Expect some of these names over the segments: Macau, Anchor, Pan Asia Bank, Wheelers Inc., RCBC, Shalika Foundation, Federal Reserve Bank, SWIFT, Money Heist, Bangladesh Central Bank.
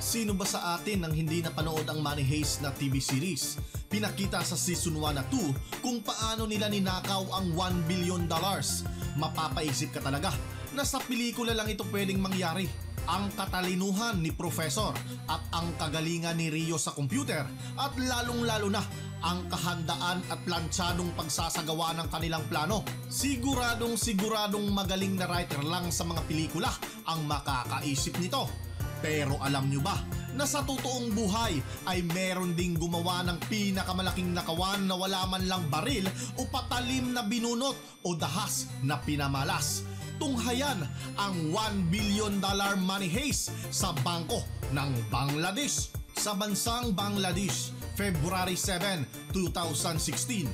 Sino ba sa atin ang hindi napanood ang Money Heist na TV series? Pinakita sa season 1 at 2 kung paano nila ninakaw ang $1 billion. Mapapaisip ka talaga na sa pelikula lang ito pwedeng mangyari. Ang katalinuhan ni Professor at ang kagalingan ni Rio sa computer at lalong-lalo na ang kahandaan at plantsadong pagsasagawa ng kanilang plano. Siguradong magaling na writer lang sa mga pelikula ang makakaisip nito. Pero alam nyo ba na sa totoong buhay ay meron ding gumawa ng pinakamalaking nakawan na wala man lang baril o patalim na binunot o dahas na pinamalas? Tunghayan ang $1 billion money heist sa Bangko ng Bangladesh. Sa bansang Bangladesh, February 7, 2016,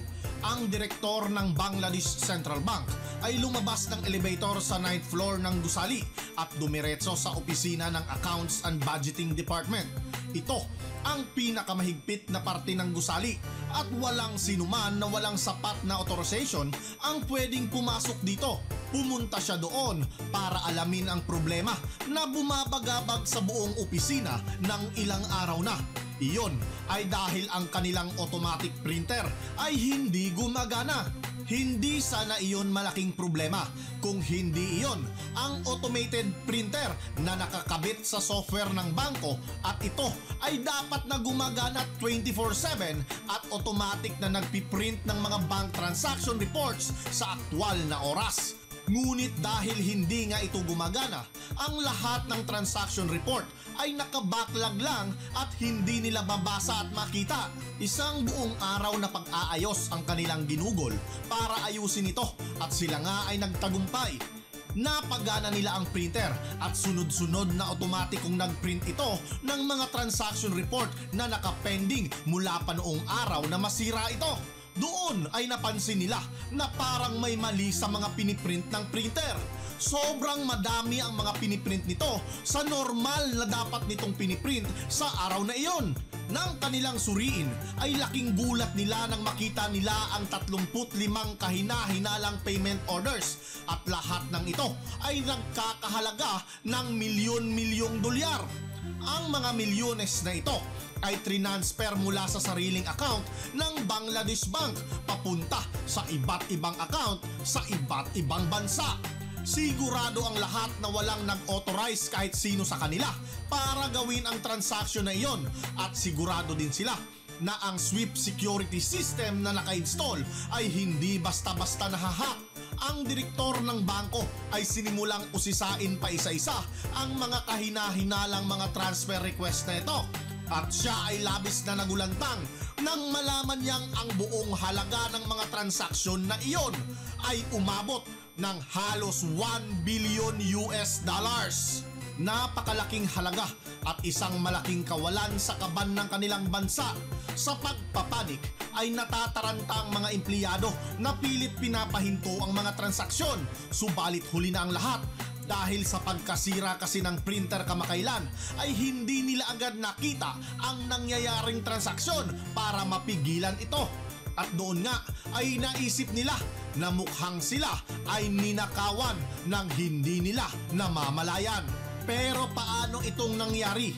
ang direktor ng Bangladesh Central Bank ay lumabas ng elevator sa 9th floor ng gusali at dumiretso sa opisina ng Accounts and Budgeting Department. Ito ang pinakamahigpit na parte ng gusali at walang sinuman na walang sapat na authorization ang pwedeng pumasok dito. Pumunta siya doon para alamin ang problema na bumabagabag sa buong opisina ng ilang araw na. Iyon ay dahil ang kanilang automatic printer ay hindi gumagana. Hindi sana iyon malaking problema kung hindi iyon ang automated printer na nakakabit sa software ng bangko, at ito ay dapat na gumagana 24/7 at automatic na nagpiprint ng mga bank transaction reports sa aktwal na oras. Ngunit dahil hindi nga ito gumagana, ang lahat ng transaction report ay nakabacklog lang at hindi nila babasa at makita. Isang buong araw na pag-aayos ang kanilang ginugol para ayusin ito, at sila nga ay nagtagumpay. Napagana nila ang printer at sunod-sunod na automatikong nagprint ito ng mga transaction report na nakapending mula pa noong araw na masira ito. Doon ay napansin nila na parang may mali sa mga piniprint ng printer. Sobrang madami ang mga piniprint nito sa normal na dapat nitong piniprint sa araw na iyon. Nang kanilang suriin ay laking gulat nila nang makita nila ang 35 kahina-hinalang payment orders, at lahat ng ito ay nagkakahalaga ng milyon-milyong dolyar. Ang mga milyones na ito ay trinanspher mula sa sariling account ng Bangladesh Bank papunta sa iba't ibang account sa iba't ibang bansa. Sigurado ang lahat na walang nag-authorize kahit sino sa kanila para gawin ang transaksyon na iyon, at sigurado din sila na ang SWIFT security system na naka-install ay hindi basta-basta nahahack. Ang direktor ng bangko ay sinimulang usisain pa isa-isa ang mga kahina-hinalang mga transfer request na ito, at siya ay labis na nagulantang nang malaman niyang ang buong halaga ng mga transaksyon na iyon ay umabot ng halos $1 billion. Napakalaking halaga at isang malaking kawalan sa kaban ng kanilang bansa. Sa pagpapanik ay natataranta ang mga empleyado na pilit pinapahinto ang mga transaksyon, subalit huli na ang lahat. Dahil sa pagkasira kasi ng printer kamakailan ay hindi nila agad nakita ang nangyayaring transaksyon para mapigilan ito. At doon nga ay naisip nila na mukhang sila ay ninakawan ng hindi nila namamalayan. Pero paano itong nangyari?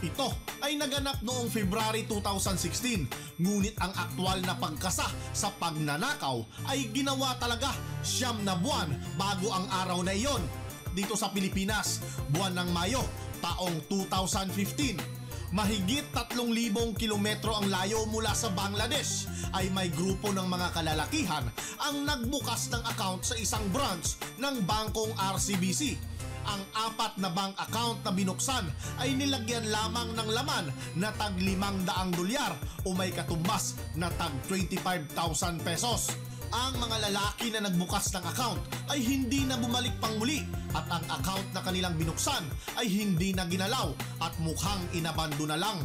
Ito ay naganap noong February 2016, ngunit ang aktwal na pagkasa sa pagnanakaw ay ginawa talaga 9 buwan bago ang araw na iyon. Dito sa Pilipinas, buwan ng Mayo, taong 2015. Mahigit 3,000 kilometro ang layo mula sa Bangladesh ay may grupo ng mga kalalakihan ang nagbukas ng account sa isang branch ng bangkong RCBC. Ang 4 na bank account na binuksan ay nilagyan lamang ng laman na tag $500 o may katumbas na tag 25,000 pesos. Ang mga lalaki na nagbukas ng account ay hindi na bumalik pang muli, at ang account na kanilang binuksan ay hindi na ginalaw at mukhang inabando na lang.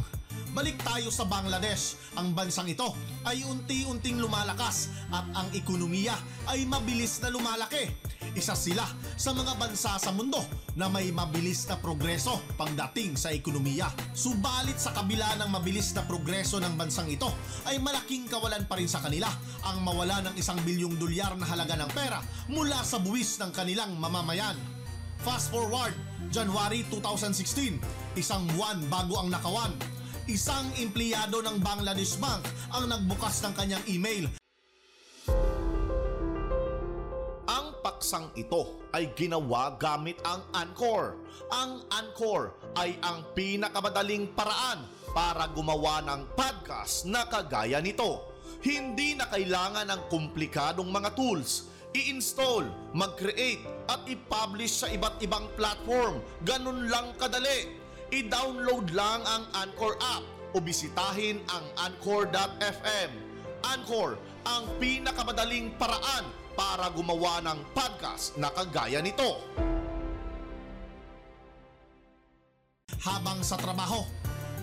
Balik tayo sa Bangladesh. Ang bansang ito ay unti-unting lumalakas at ang ekonomiya ay mabilis na lumalaki. Isa sila sa mga bansa sa mundo na may mabilis na progreso pagdating sa ekonomiya. Subalit sa kabila ng mabilis na progreso ng bansang ito ay malaking kawalan pa rin sa kanila ang mawala ng $1 bilyong na halaga ng pera mula sa buwis ng kanilang mamamayan. Fast forward, January 2016, isang buwan bago ang nakawan, isang empleyado ng Bangladesh Bank ang nagbukas ng kanyang email. Ang paksang ito ay ginawa gamit ang Anchor. Ang Anchor ay ang pinakamadaling paraan para gumawa ng podcast na kagaya nito. Hindi na kailangan ng komplikadong mga tools. I-install, mag-create at i-publish sa iba't ibang platform. Ganun lang kadali. I-download lang ang Anchor app o bisitahin ang anchor.fm. Anchor, ang pinakamadaling paraan para gumawa ng podcast na kagaya nito. Habang sa trabaho,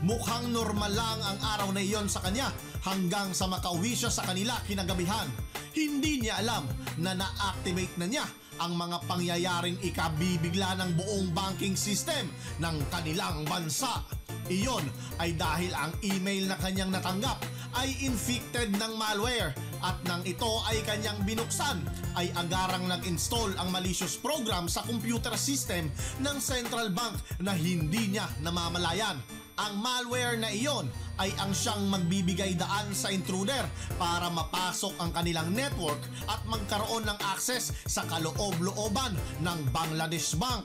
mukhang normal lang ang araw na iyon sa kanya hanggang sa makauwi siya sa kanila kinagabihan. Hindi niya alam na na-activate na niya ang mga pangyayaring ikabibigla ng buong banking system ng kanilang bansa. Iyon ay dahil ang email na kanyang natanggap ay infected ng malware at nang ito ay kanyang binuksan ay agarang nag-install ang malicious program sa computer system ng Central Bank na hindi niya namamalayan. Ang malware na iyon ay ang siyang magbibigay daan sa intruder para mapasok ang kanilang network at magkaroon ng access sa kaloob-looban ng Bangladesh Bank.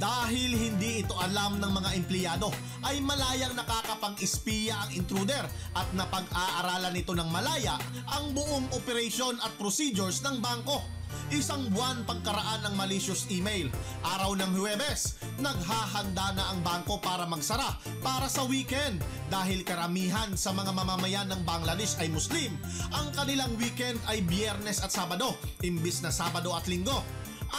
Dahil hindi ito alam ng mga empleyado, ay malayang nakakapang-espiya ang intruder at napag-aaralan nito ng malaya ang buong operation at procedures ng bangko. Isang buwan pagkaraan ng malicious email, araw ng Huwebes, naghahanda na ang bangko para magsara para sa weekend. Dahil karamihan sa mga mamamayan ng Bangladesh ay Muslim, ang kanilang weekend ay Biyernes at Sabado, imbis na Sabado at Linggo.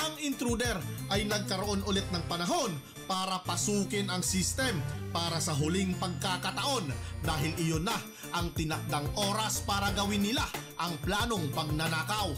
Ang intruder ay nagkaroon ulit ng panahon para pasukin ang system para sa huling pagkakataon dahil iyon na ang tinakdang oras para gawin nila ang planong pagnanakaw.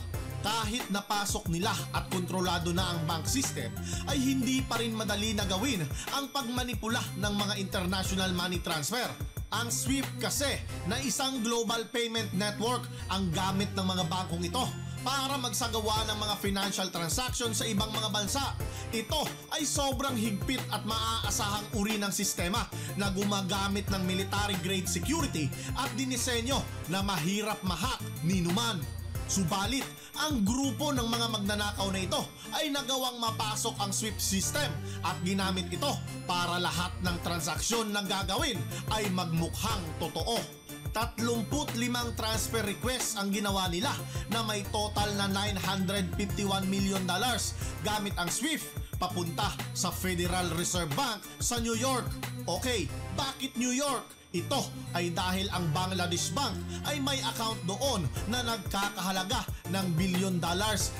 Kahit napasok nila at kontrolado na ang bank system, ay hindi pa rin madali na gawin ang pagmanipula ng mga international money transfer. Ang SWIFT kasi na isang global payment network ang gamit ng mga bankong ito para magsagawa ng mga financial transactions sa ibang mga bansa. Ito ay sobrang higpit at maaasahang uri ng sistema na gumagamit ng military grade security at dinisenyo na mahirap mahak ninuman. Subalit, ang grupo ng mga magnanakaw na ito ay nagawang mapasok ang SWIFT system at ginamit ito para lahat ng transaksyon na gagawin ay magmukhang totoo. 35 transfer requests ang ginawa nila na may total na $951 million gamit ang SWIFT papunta sa Federal Reserve Bank sa New York. Okay, bakit New York? Ito ay dahil ang Bangladesh Bank ay may account doon na nagkakahalaga ng $1 billion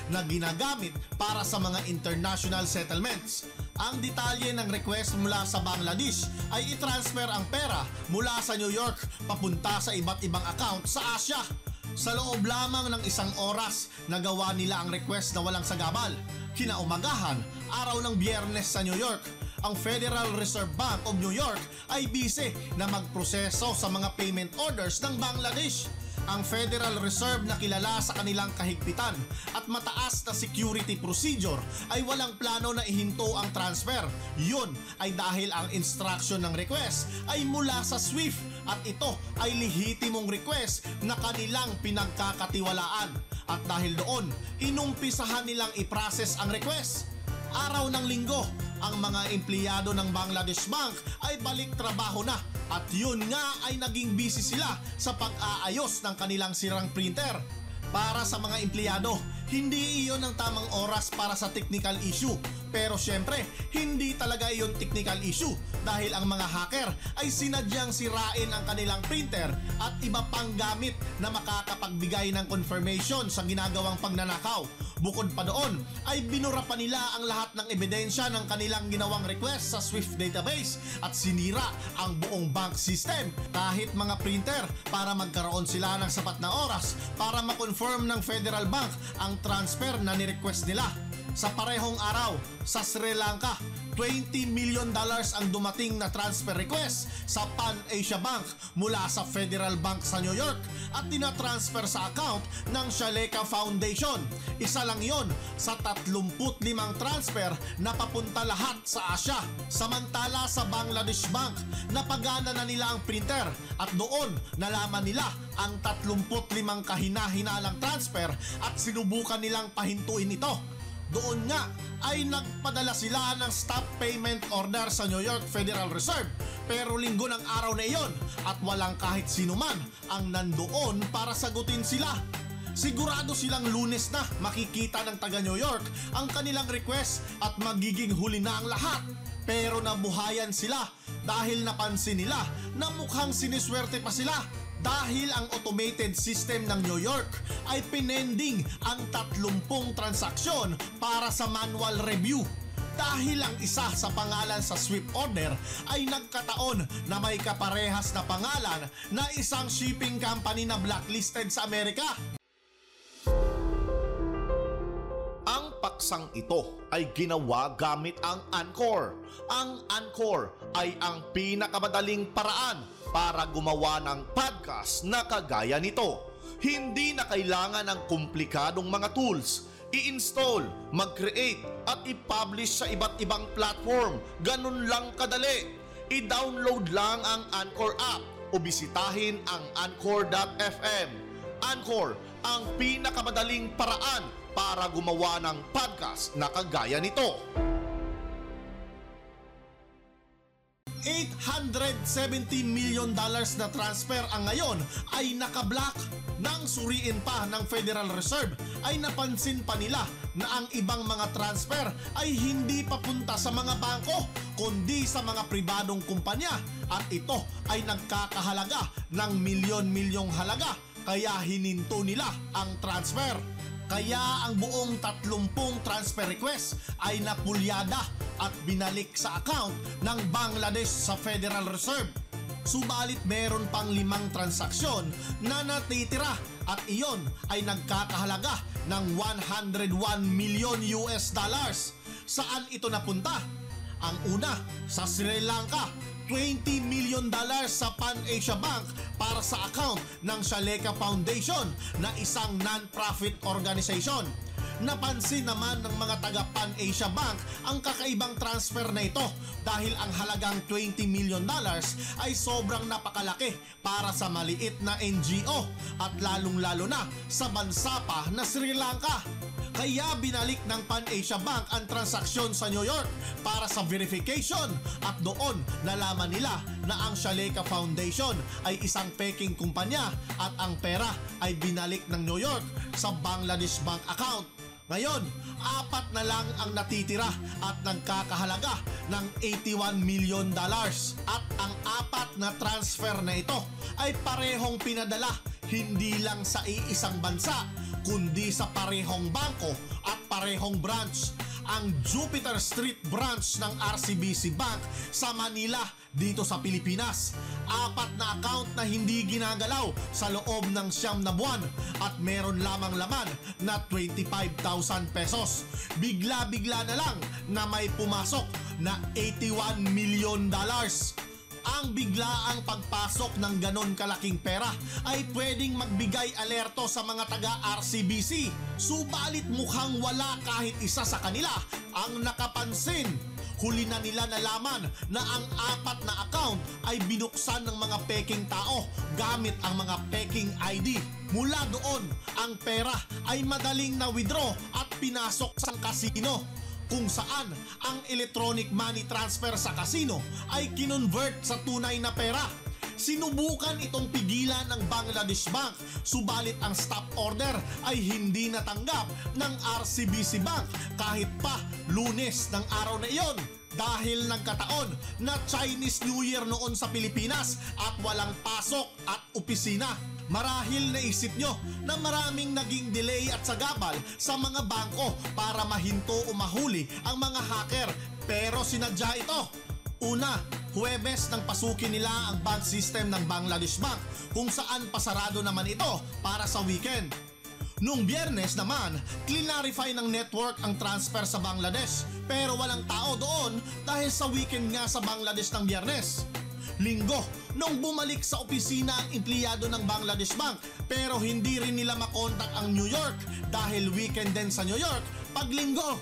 na ginagamit para sa mga international settlements. Ang detalye ng request mula sa Bangladesh ay i-transfer ang pera mula sa New York papunta sa iba't ibang account sa Asia. Sa loob lamang ng isang oras, nagawa nila ang request na walang sagabal. Kinaumagahan, araw ng Biyernes sa New York, ang Federal Reserve Bank of New York ay busy na magproseso sa mga payment orders ng Bangladesh. Ang Federal Reserve na kilala sa kanilang kahigpitan at mataas na security procedure ay walang plano na ihinto ang transfer. Yun ay dahil ang instruction ng request ay mula sa SWIFT at ito ay lehitimong request na kanilang pinagkakatiwalaan. At dahil doon, inumpisahan nilang i-process ang request. Araw ng Linggo, ang mga empleyado ng Bangladesh Bank ay balik trabaho na at yun nga ay naging busy sila sa pag-aayos ng kanilang sirang printer. Para sa mga empleyado, hindi iyon ang tamang oras para sa technical issue. Pero syempre, hindi talaga iyon technical issue dahil ang mga hacker ay sinadyang sirain ang kanilang printer at iba pang gamit na makakapagbigay ng confirmation sa ginagawang pagnanakaw. Bukod pa doon, ay binura pa nila ang lahat ng ebidensya ng kanilang ginawang request sa SWIFT database at sinira ang buong bank system kahit mga printer para magkaroon sila ng sapat na oras para makonfirm ng Federal Bank ang transfer na nirequest nila. Sa parehong araw, sa Sri Lanka, $20 million ang dumating na transfer request sa Pan Asia Bank mula sa Federal Bank sa New York at tinatransfer sa account ng Shalika Foundation. Isa lang yon sa 35 transfer na papunta lahat sa Asia. Samantala sa Bangladesh Bank, napagana na nila ang printer at doon nalaman nila ang 35 kahina-hinalang transfer at sinubukan nilang pahintuin ito. Doon nga ay nagpadala sila ng stop payment order sa New York Federal Reserve, pero linggo ng araw na iyon at walang kahit sinuman ang nandoon para sagutin sila. Sigurado silang Lunes na makikita ng taga New York ang kanilang request at magiging huli na ang lahat. Pero nabuhayan sila dahil napansin nila na mukhang siniswerte pa sila, dahil ang automated system ng New York ay pinending ang 30 transaksyon para sa manual review. Dahil ang isa sa pangalan sa SWIFT order ay nagkataon na may kaparehas na pangalan na isang shipping company na blacklisted sa Amerika. Ang paksang ito ay ginawa gamit ang Anchor. Ang Anchor ay ang pinakamadaling paraan para gumawa ng podcast na kagaya nito. Hindi na kailangan ng komplikadong mga tools. I-install, mag-create at i-publish sa iba't ibang platform. Ganun lang kadali. I-download lang ang Anchor app o bisitahin ang anchor.fm. Anchor, ang pinakamadaling paraan para gumawa ng podcast na kagaya nito. 870 million dollars na transfer ang ngayon ay nakablock. Nang suriin pa ng Federal Reserve ay napansin pa nila na ang ibang mga transfer ay hindi papunta sa mga bangko kundi sa mga pribadong kumpanya, at ito ay nagkakahalaga ng milyon-milyong halaga, kaya hininto nila ang transfer. Kaya ang buong 30 transfer request ay napulyada at binalik sa account ng Bangladesh sa Federal Reserve. Subalit meron pang 5 transaksyon na natitira at iyon ay nagkakahalaga ng $101 million. Saan ito napunta? Ang una, sa Sri Lanka, $20 million sa Pan Asia Bank para sa account ng Shalika Foundation na isang non-profit organization. Napansin naman ng mga taga Pan Asia Bank ang kakaibang transfer na ito dahil ang halagang $20 million ay sobrang napakalaki para sa maliit na NGO at lalong-lalo na sa bansa pa na Sri Lanka. Kaya binalik ng Pan Asia Bank ang transaksyon sa New York para sa verification, at doon nalaman nila na ang Shalika Foundation ay isang peking kumpanya at ang pera ay binalik ng New York sa Bangladesh Bank account. Ngayon, 4 na lang ang natitira at nagkakahalaga ng $81 million, at ang 4 na transfer na ito ay parehong pinadala hindi lang sa iisang bansa kundi sa parehong bangko at parehong branch. Ang Jupiter Street branch ng RCBC Bank sa Manila dito sa Pilipinas, 4 na account na hindi ginagalaw sa loob ng 9 na buwan at meron lamang laman na 25,000 pesos. Bigla-bigla na lang na may pumasok na $81 million. Ang biglaang pagpasok ng ganon kalaking pera ay pwedeng magbigay alerto sa mga taga RCBC. Subalit mukhang wala kahit isa sa kanila ang nakapansin. Huli na nila nalaman na ang 4 na account ay binuksan ng mga peking tao gamit ang mga peking ID. Mula doon, ang pera ay madaling na-withdraw at pinasok sa kasino, kung saan ang electronic money transfer sa casino ay kinonvert sa tunay na pera. Sinubukan itong pigilan ng Bangladesh Bank, subalit ang stop order ay hindi natanggap ng RCBC Bank kahit pa Lunes ng araw na iyon, dahil nagkataon na Chinese New Year noon sa Pilipinas at walang pasok at opisina. Marahil naisip nyo na maraming naging delay at sagabal sa mga bangko para mahinto o mahuli ang mga hacker, pero sinadya ito. Una, Huwebes nang pasukin nila ang bank system ng Bangladesh Bank, kung saan pasarado naman ito para sa weekend. Noong Biyernes naman, clinarify ng network ang transfer sa Bangladesh pero walang tao doon dahil sa weekend nga sa Bangladesh ng Biyernes. Linggo, nung bumalik sa opisina ang empleyado ng Bangladesh Bank pero hindi rin nila makontak ang New York dahil weekend din sa New York pag Linggo.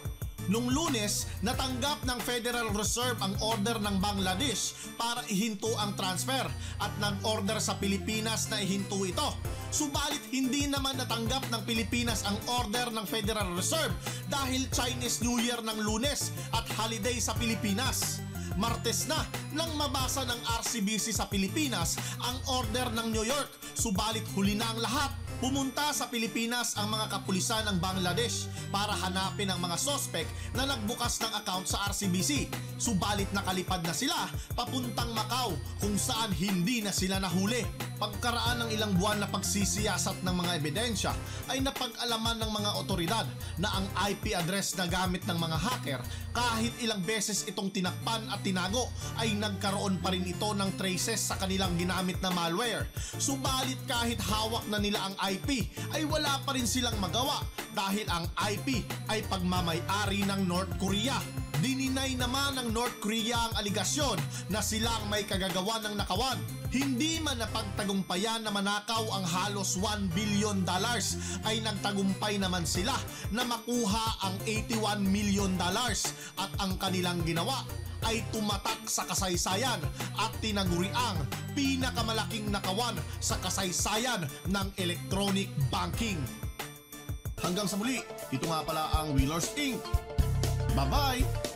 Nung Lunes, natanggap ng Federal Reserve ang order ng Bangladesh para ihinto ang transfer at ng order sa Pilipinas na ihinto ito. Subalit hindi naman natanggap ng Pilipinas ang order ng Federal Reserve dahil Chinese New Year ng Lunes at holiday sa Pilipinas. Martes na nang mabasa ng RCBC sa Pilipinas ang order ng New York, subalit huli na ang lahat. Pumunta sa Pilipinas ang mga kapulisan ng Bangladesh para hanapin ang mga sospek na nagbukas ng account sa RCBC. Subalit nakalipad na sila papuntang Macau kung saan hindi na sila nahuli. Pagkaraan ng ilang buwan na pagsisiyasat ng mga ebidensya ay napag-alaman ng mga otoridad na ang IP address na gamit ng mga hacker kahit ilang beses itong tinakpan at tinago ay nagkaroon pa rin ito ng traces sa kanilang ginamit na malware. Subalit kahit hawak na nila ang IP ay wala pa rin silang magawa dahil ang IP ay pagmamay-ari ng North Korea. Dininay naman ng North Korea ang aligasyon na silang may kagagawa ng nakawan. Hindi man napagtagumpayan na manakaw ang halos $1 billion, ay nagtagumpay naman sila na makuha ang $81 million at ang kanilang ginawa ay tumatak sa kasaysayan at tinaguri ang pinakamalaking nakawan sa kasaysayan ng electronic banking. Hanggang sa muli, ito nga pala ang Wheelers Inc. Bye-bye!